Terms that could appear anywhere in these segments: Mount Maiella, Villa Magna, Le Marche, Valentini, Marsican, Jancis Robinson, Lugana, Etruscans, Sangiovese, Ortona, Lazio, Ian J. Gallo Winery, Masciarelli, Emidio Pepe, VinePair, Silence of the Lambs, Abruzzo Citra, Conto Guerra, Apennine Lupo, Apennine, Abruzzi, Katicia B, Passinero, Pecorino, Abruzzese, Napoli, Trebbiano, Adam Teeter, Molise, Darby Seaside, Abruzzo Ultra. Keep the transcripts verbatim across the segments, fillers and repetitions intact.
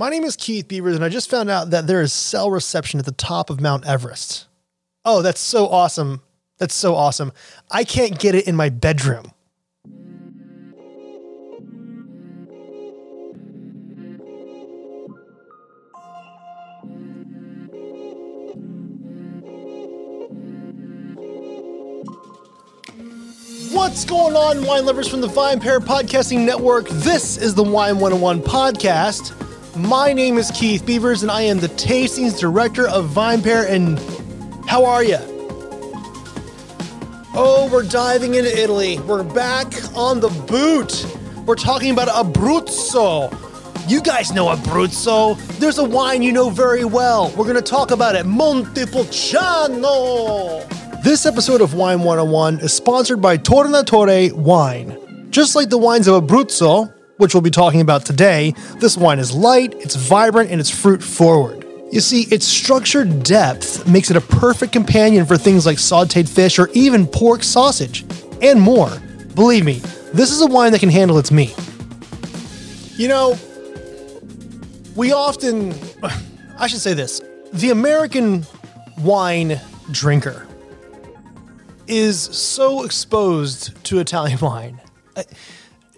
My name is Keith Beavers, and I just found out that there is cell reception at the top of Mount Everest. Oh, that's so awesome. That's so awesome. I can't get it in my bedroom. What's going on, wine lovers from the VinePair Podcasting Network? This is the Wine one oh one Podcast. My name is Keith Beavers, and I am the Tastings Director of VinePair, and how are you? Oh, we're diving into Italy. We're back on the boot. We're talking about Abruzzo. You guys know Abruzzo. There's a wine you know very well. We're going to talk about it. Montepulciano. This episode of Wine one oh one is sponsored by Tornatore Wine. Just like the wines of Abruzzo, which we'll be talking about today, this wine is light, it's vibrant, and it's fruit-forward. You see, its structured depth makes it a perfect companion for things like sautéed fish or even pork sausage, and more. Believe me, this is a wine that can handle its meat. You know, we often... I should say this. The American wine drinker is so exposed to Italian wine.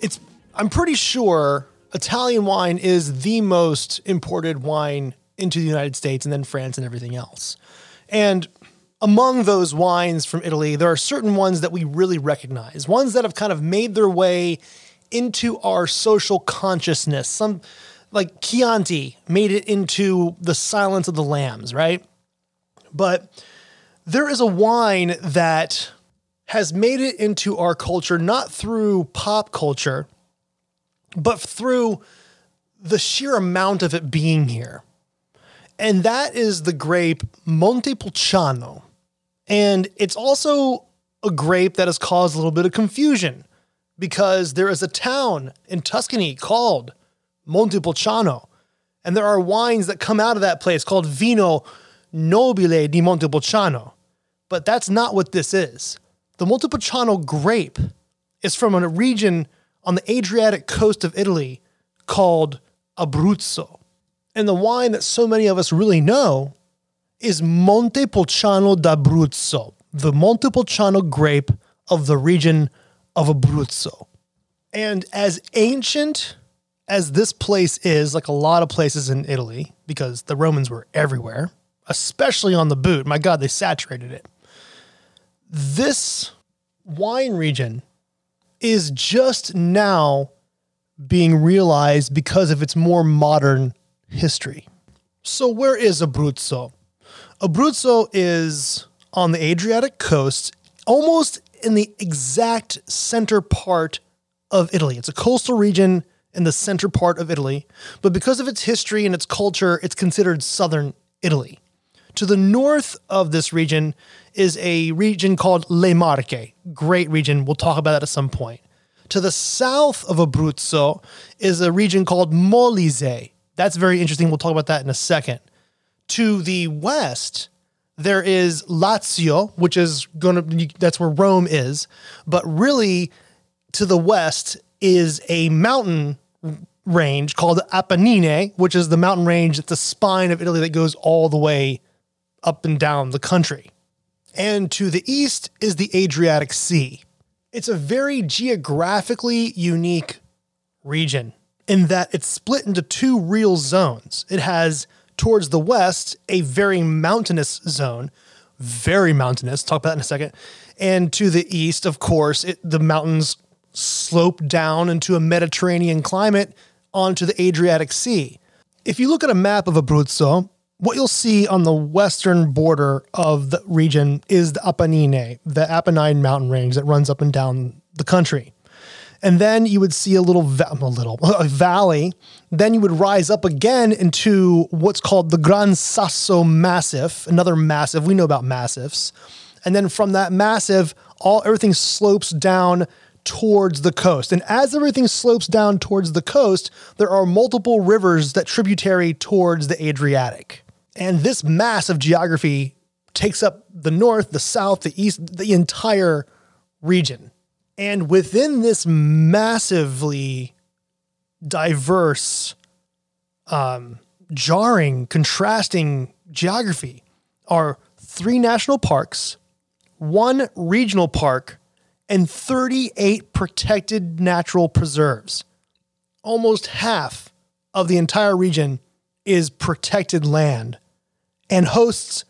It's... I'm pretty sure Italian wine is the most imported wine into the United States and then France and everything else. And among those wines from Italy, there are certain ones that we really recognize, ones that have kind of made their way into our social consciousness. Some, like Chianti, made it into the Silence of the Lambs, right? But there is a wine that has made it into our culture, not through pop culture, but through the sheer amount of it being here. And that is the grape Montepulciano. And it's also a grape that has caused a little bit of confusion because there is a town in Tuscany called Montepulciano. And there are wines that come out of that place called Vino Nobile di Montepulciano. But that's not what this is. The Montepulciano grape is from a region on the Adriatic coast of Italy called Abruzzo. And the wine that so many of us really know is Montepulciano d'Abruzzo, the Montepulciano grape of the region of Abruzzo. And as ancient as this place is, like a lot of places in Italy, because the Romans were everywhere, especially on the boot, my God, they saturated it. This wine region is just now being realized because of its more modern history. So where is Abruzzo? Abruzzo is on the Adriatic coast, almost in the exact center part of Italy. It's a coastal region in the center part of Italy, but because of its history and its culture, it's considered southern Italy. To the north of this region is a region called Le Marche. Great region. We'll talk about that at some point. To the south of Abruzzo is a region called Molise. That's very interesting. We'll talk about that in a second. To the west, there is Lazio, which is going to, that's where Rome is. But really, to the west is a mountain range called Apennine, which is the mountain range at the spine of Italy that goes all the way up and down the country. And to the east is the Adriatic Sea. It's a very geographically unique region in that it's split into two real zones. It has, towards the west, a very mountainous zone, very mountainous, talk about that in a second. And to the east, of course, it, the mountains slope down into a Mediterranean climate onto the Adriatic Sea. If you look at a map of Abruzzo, what you'll see on the western border of the region is the Apennine, the Apennine mountain range that runs up and down the country. And then you would see a little, va- a little a valley. Then you would rise up again into what's called the Gran Sasso Massif, another massif. We know about massifs. And then from that massif, all everything slopes down towards the coast. And as everything slopes down towards the coast, there are multiple rivers that tributary towards the Adriatic. And this mass of geography takes up the north, the south, the east, the entire region. And within this massively diverse um, jarring, contrasting geography are three national parks, one regional park, and thirty-eight protected natural preserves. Almost half of the entire region is protected land and hosts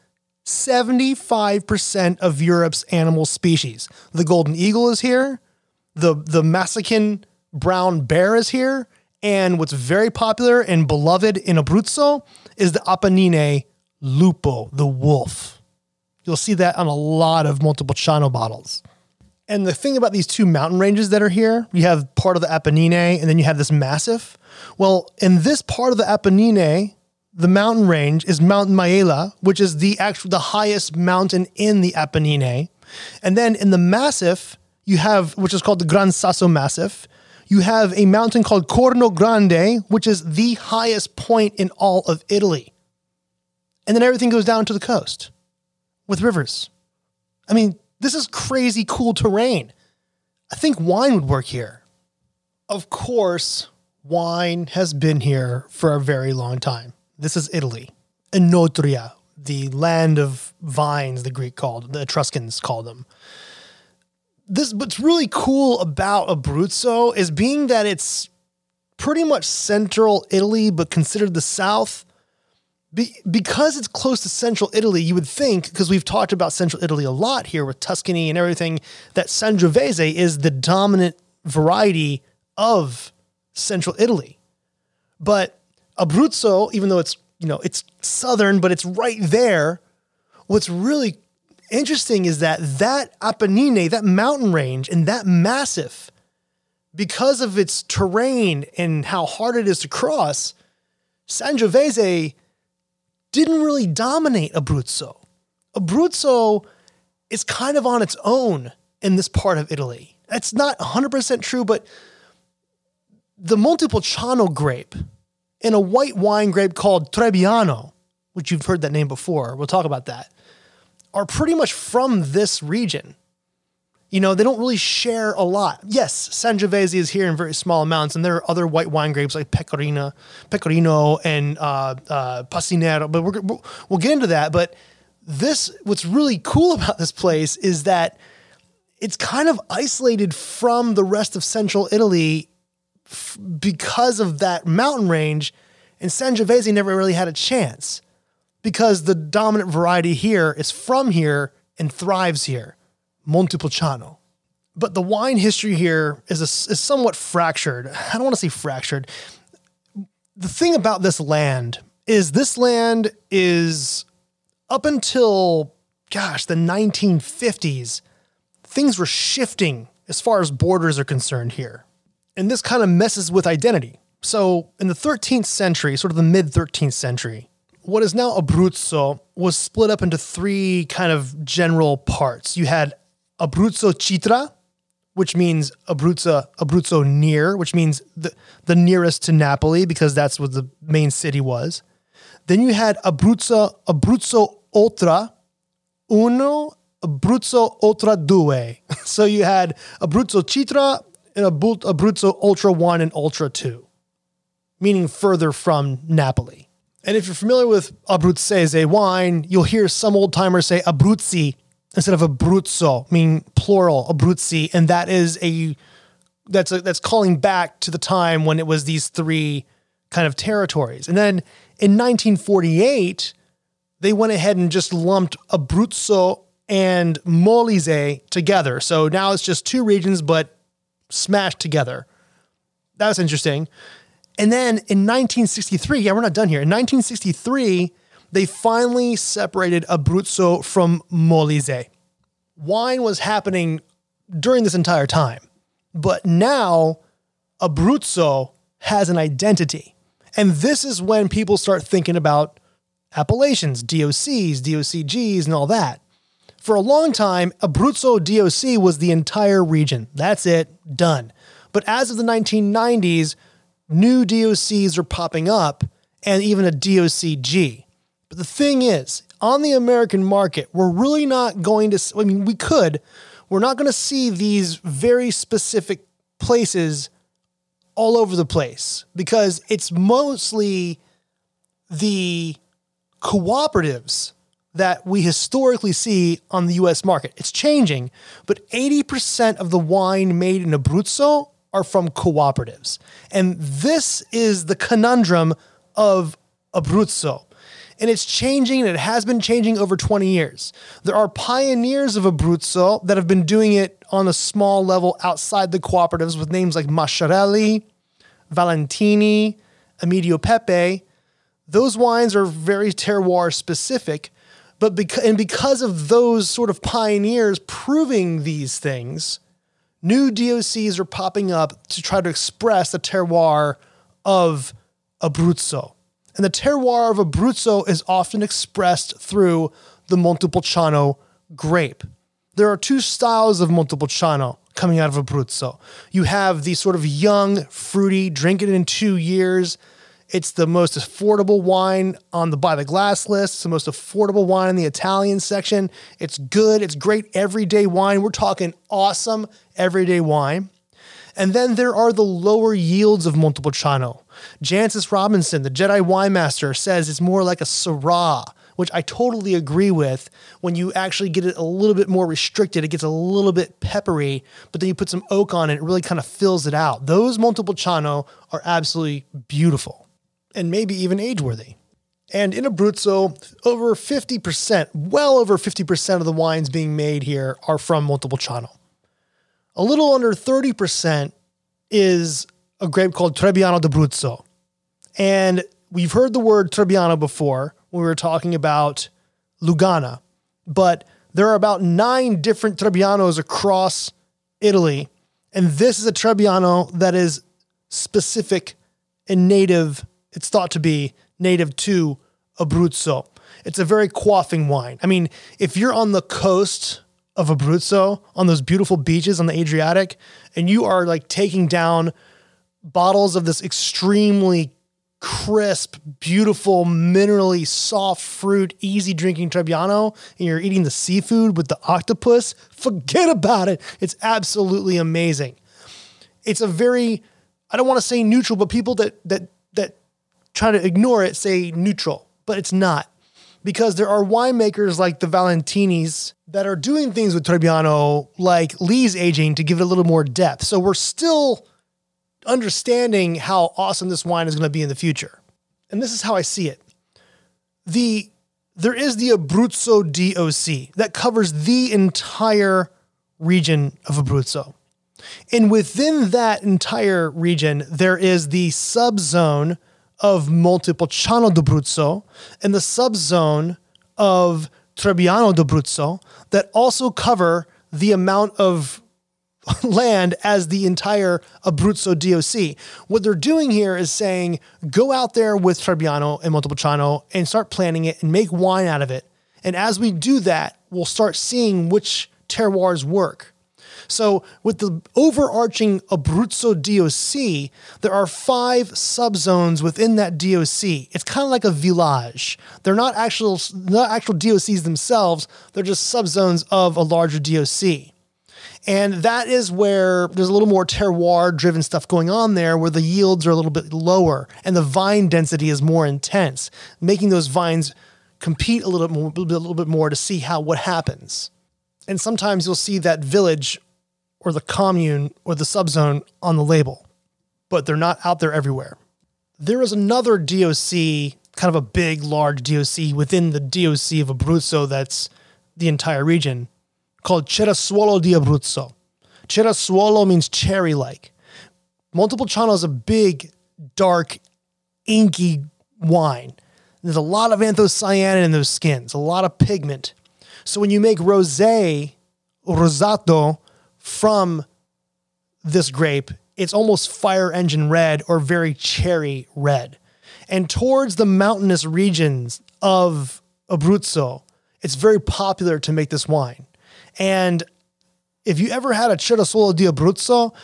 seventy-five percent of Europe's animal species. The golden eagle is here, the the Marsican brown bear is here, and what's very popular and beloved in Abruzzo is the Apennine Lupo, the wolf. You'll see that on a lot of Montepulciano bottles. And the thing about these two mountain ranges that are here, you have part of the Apennine and then you have this massif. Well, in this part of the Apennine, the mountain range is Mount Maiella, which is the actual, the highest mountain in the Apennine. And then in the massif, you have, which is called the Gran Sasso Massif, you have a mountain called Corno Grande, which is the highest point in all of Italy. And then everything goes down to the coast with rivers. I mean, this is crazy cool terrain. I think wine would work here. Of course, wine has been here for a very long time. This is Italy. Enotria, the land of vines, the Greek called, the Etruscans called them. This, what's really cool about Abruzzo is being that it's pretty much central Italy, but considered the south. Be, because it's close to central Italy, you would think, because we've talked about central Italy a lot here with Tuscany and everything, that Sangiovese is the dominant variety of central Italy. But Abruzzo, even though it's, you know, it's southern, but it's right there, what's really interesting is that that Apennine, that mountain range and that massif, because of its terrain and how hard it is to cross, Sangiovese didn't really dominate Abruzzo. Abruzzo is kind of on its own in this part of Italy. That's not one hundred percent true, but the Montepulciano grape and a white wine grape called Trebbiano, which you've heard that name before, we'll talk about that, are pretty much from this region. You know, they don't really share a lot. Yes, Sangiovese is here in very small amounts, and there are other white wine grapes like Pecorino, Pecorino and uh, uh, Passinero, but we're, we'll get into that. But this, what's really cool about this place is that it's kind of isolated from the rest of central Italy f- because of that mountain range, and Sangiovese never really had a chance because the dominant variety here is from here and thrives here. Montepulciano. But the wine history here is, a, is somewhat fractured. I don't want to say fractured. The thing about this land is this land is up until, gosh, the nineteen fifties, things were shifting as far as borders are concerned here. And this kind of messes with identity. So in the thirteenth century, sort of the mid-thirteenth century, what is now Abruzzo was split up into three kind of general parts. You had Abruzzo Citra, which means Abruzzo, Abruzzo near, which means the, the nearest to Napoli, because that's what the main city was. Then you had Abruzzo, Abruzzo Ultra, Uno, Abruzzo Ultra Due. So you had Abruzzo Citra and Abruzzo Ultra One and Ultra Two, meaning further from Napoli. And if you're familiar with Abruzzese wine, you'll hear some old timers say Abruzzi instead of Abruzzo, meaning plural, Abruzzi, and that is a that's a, that's calling back to the time when it was these three kind of territories. And then in nineteen forty-eight, they went ahead and just lumped Abruzzo and Molise together. So now it's just two regions, but smashed together. That's interesting. And then in nineteen sixty-three, yeah, we're not done here. In nineteen sixty-three, they finally separated Abruzzo from Molise. Wine was happening during this entire time, but now Abruzzo has an identity. And this is when people start thinking about appellations, D O Cs, D O C Gs, and all that. For a long time, Abruzzo D O C was the entire region. That's it, done. But as of the nineteen nineties, new D O Cs are popping up and even a D O C G. But the thing is, on the American market, we're really not going to, I mean, we could, we're not going to see these very specific places all over the place because it's mostly the cooperatives that we historically see on the U S market. It's changing, but eighty percent of the wine made in Abruzzo are from cooperatives. And this is the conundrum of Abruzzo. And it's changing, and it has been changing over twenty years. There are pioneers of Abruzzo that have been doing it on a small level outside the cooperatives with names like Masciarelli, Valentini, Emidio Pepe. Those wines are very terroir specific, but beca- and because of those sort of pioneers proving these things, new D O Cs are popping up to try to express the terroir of Abruzzo. And the terroir of Abruzzo is often expressed through the Montepulciano grape. There are two styles of Montepulciano coming out of Abruzzo. You have the sort of young, fruity, drink it in two years. It's the most affordable wine on the by the glass list. It's the most affordable wine in the Italian section. It's good. It's great everyday wine. We're talking awesome everyday wine. And then there are the lower yields of Montepulciano. Jancis Robinson, the Jedi wine master, says it's more like a Syrah, which I totally agree with. When you actually get it a little bit more restricted, it gets a little bit peppery, but then you put some oak on it, it really kind of fills it out. Those Montepulciano are absolutely beautiful and maybe even age-worthy. And in Abruzzo, over fifty percent, well over fifty percent of the wines being made here are from Montepulciano. A little under thirty percent is a grape called Trebbiano d'Abruzzo. And we've heard the word Trebbiano before when we were talking about Lugana, but there are about nine different Trebbianos across Italy. And this is a Trebbiano that is specific and native. It's thought to be native to Abruzzo. It's a very quaffing wine. I mean, if you're on the coast of Abruzzo, on those beautiful beaches on the Adriatic, and you are like taking down bottles of this extremely crisp, beautiful, minerally soft fruit, easy drinking Trebbiano, and you're eating the seafood with the octopus, forget about it. It's absolutely amazing. It's a very, I don't want to say neutral, but people that that that try to ignore it say neutral, but it's not, because there are winemakers like the Valentinis that are doing things with Trebbiano like Lee's aging to give it a little more depth. So we're still understanding how awesome this wine is going to be in the future. And this is how I see it. The there is the Abruzzo D O C that covers the entire region of Abruzzo. And within that entire region, there is the subzone of Montepulciano d'Abruzzo and the subzone of Trebbiano d'Abruzzo that also cover the amount of land as the entire Abruzzo D O C. What they're doing here is saying, go out there with Trebbiano and Montepulciano and start planning it and make wine out of it. And as we do that, we'll start seeing which terroirs work. So with the overarching Abruzzo D O C, there are five subzones within that D O C. It's kind of like a village. They're not actual, not actual D O Cs themselves. They're just subzones of a larger D O C. And that is where there's a little more terroir-driven stuff going on there, where the yields are a little bit lower and the vine density is more intense, making those vines compete a little bit more, a little bit more to see how what happens. And sometimes you'll see that village or the commune or the subzone on the label, but they're not out there everywhere. There is another D O C, kind of a big, large D O C within the D O C of Abruzzo that's the entire region, called Cerasuolo di Abruzzo. Cerasuolo means cherry-like. Montepulciano is a big, dark, inky wine. There's a lot of anthocyanin in those skins, a lot of pigment. So when you make rosé, rosato, from this grape, it's almost fire engine red or very cherry red. And towards the mountainous regions of Abruzzo, it's very popular to make this wine. And if you ever had a Cerasuolo di Abruzzo,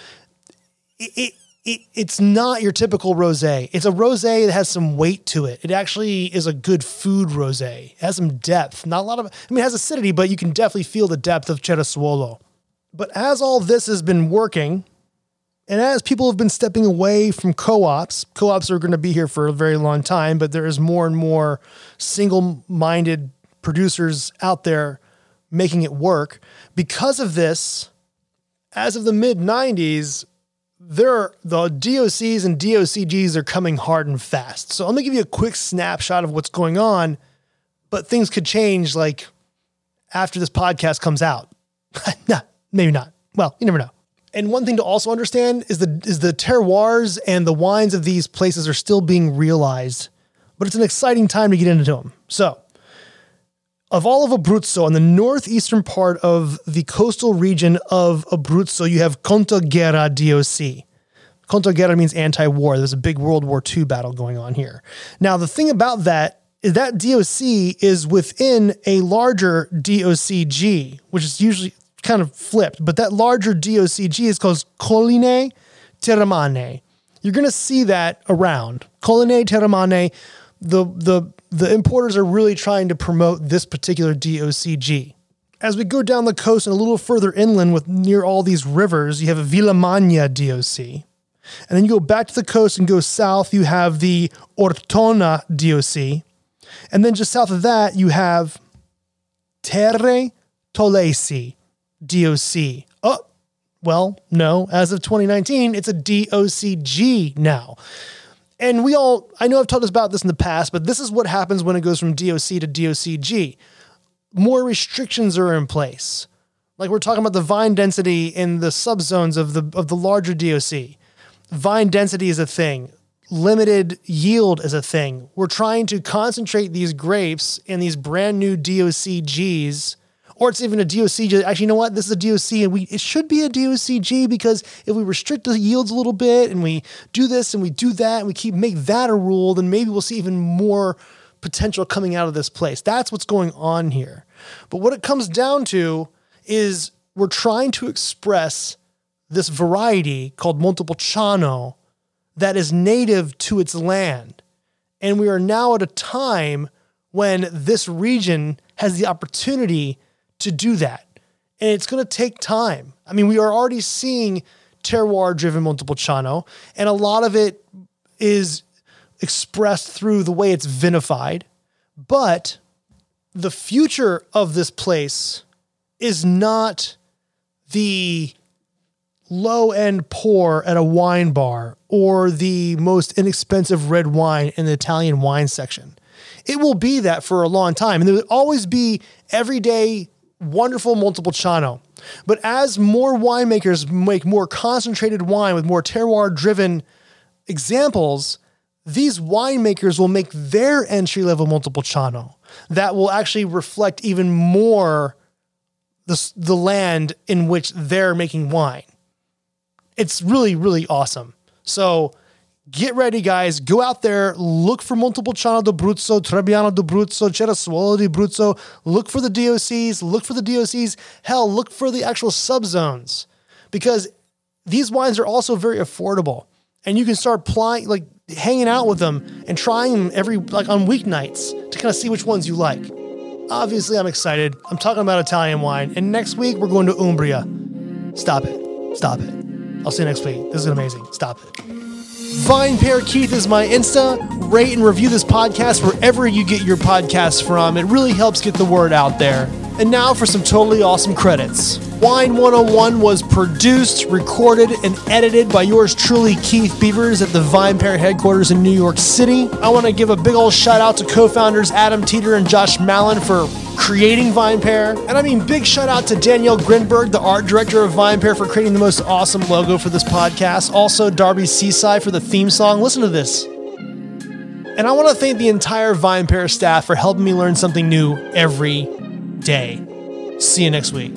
it, it, it it's not your typical rosé. It's a rosé that has some weight to it. It actually is a good food rosé. It has some depth. Not a lot of, I mean, it has acidity, but you can definitely feel the depth of Cerasuolo. But as all this has been working, And as people have been stepping away from co-ops, co-ops are going to be here for a very long time, but there is more and more single-minded producers out there making it work. Because of this, as of the mid nineties, there are, the D O Cs and D O C Gs are coming hard and fast. So I'm going to give you a quick snapshot of what's going on, but things could change like after this podcast comes out. Nah, maybe not. Well, you never know. And one thing to also understand is the is the terroirs and the wines of these places are still being realized, but it's an exciting time to get into them. So, of all of Abruzzo, on the northeastern part of the coastal region of Abruzzo, you have Conto Guerra D O C. Conto Guerra means anti-war. There's a big World War Two battle going on here. Now, the thing about that is that D O C is within a larger D O C G, which is usually kind of flipped, but that larger D O C G is called Colline Teramane. You're going to see that around. Colline Teramane, the, the, the importers are really trying to promote this particular D O C G. As we go down the coast and a little further inland with near all these rivers, you have a Villa Magna D O C. And then you go back to the coast and go south, you have the Ortona D O C. And then just south of that, you have Terre Tolesi D O C. Oh, well, no, as of twenty nineteen, it's a D O C G now. And we all, I know I've talked about this in the past, but this is what happens when it goes from D O C to D O C G. More restrictions are in place. Like we're talking about the vine density in the subzones of the of the larger D O C. Vine density is a thing. Limited yield is a thing. We're trying to concentrate these grapes in these brand new D O C Gs. Or it's even a D O C G. Actually, you know what? This is a D O C, and we it should be a D O C G because if we restrict the yields a little bit and we do this and we do that and we keep make that a rule, then maybe we'll see even more potential coming out of this place. That's what's going on here. But what it comes down to is we're trying to express this variety called Montepulciano that is native to its land. And we are now at a time when this region has the opportunity to do that. And it's going to take time. I mean, we are already seeing terroir-driven Montepulciano, and a lot of it is expressed through the way it's vinified. But the future of this place is not the low-end pour at a wine bar or the most inexpensive red wine in the Italian wine section. It will be that for a long time. And there will always be everyday wonderful Montepulciano. But as more winemakers make more concentrated wine with more terroir-driven examples, these winemakers will make their entry-level Montepulciano that will actually reflect even more the, the land in which they're making wine. It's really, really awesome. So get ready, guys. Go out there. Look for Montepulciano d'Abruzzo, Trebbiano d'Abruzzo, Cerasuolo di Abruzzo. Look for the D O Cs. Look for the D O Cs. Hell, look for the actual subzones because these wines are also very affordable. And you can start plying, like hanging out with them and trying them every, like on weeknights to kind of see which ones you like. Obviously, I'm excited. I'm talking about Italian wine. And next week, we're going to Umbria. Stop it. Stop it. I'll see you next week. This is amazing. Stop it. VinePair Keith is my Insta. Rate and review this podcast wherever you get your podcasts from. It really helps get the word out there. And now for some totally awesome credits. Wine one oh one was produced, recorded, and edited by yours truly, Keith Beavers, at the VinePair headquarters in New York City. I want to give a big old shout out to co-founders Adam Teeter and Josh Mallon for creating VinePair. And I mean, big shout out to Danielle Grinberg, the art director of VinePair, for creating the most awesome logo for this podcast. Also, Darby Seaside for the theme song. Listen to this. And I want to thank the entire VinePair staff for helping me learn something new every day. See you next week.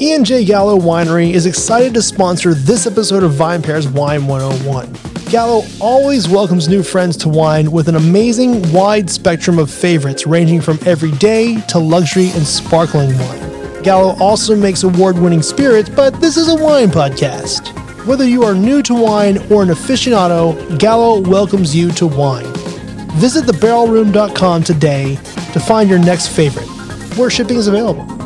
Ian J. Gallo Winery is excited to sponsor this episode of VinePair's Wine one oh one. Gallo always welcomes new friends to wine with an amazing wide spectrum of favorites ranging from everyday to luxury and sparkling wine. Gallo also makes award-winning spirits, but this is a wine podcast. Whether you are new to wine or an aficionado, Gallo welcomes you to wine. Visit the barrel room dot com today to find your next favorite, where shipping is available.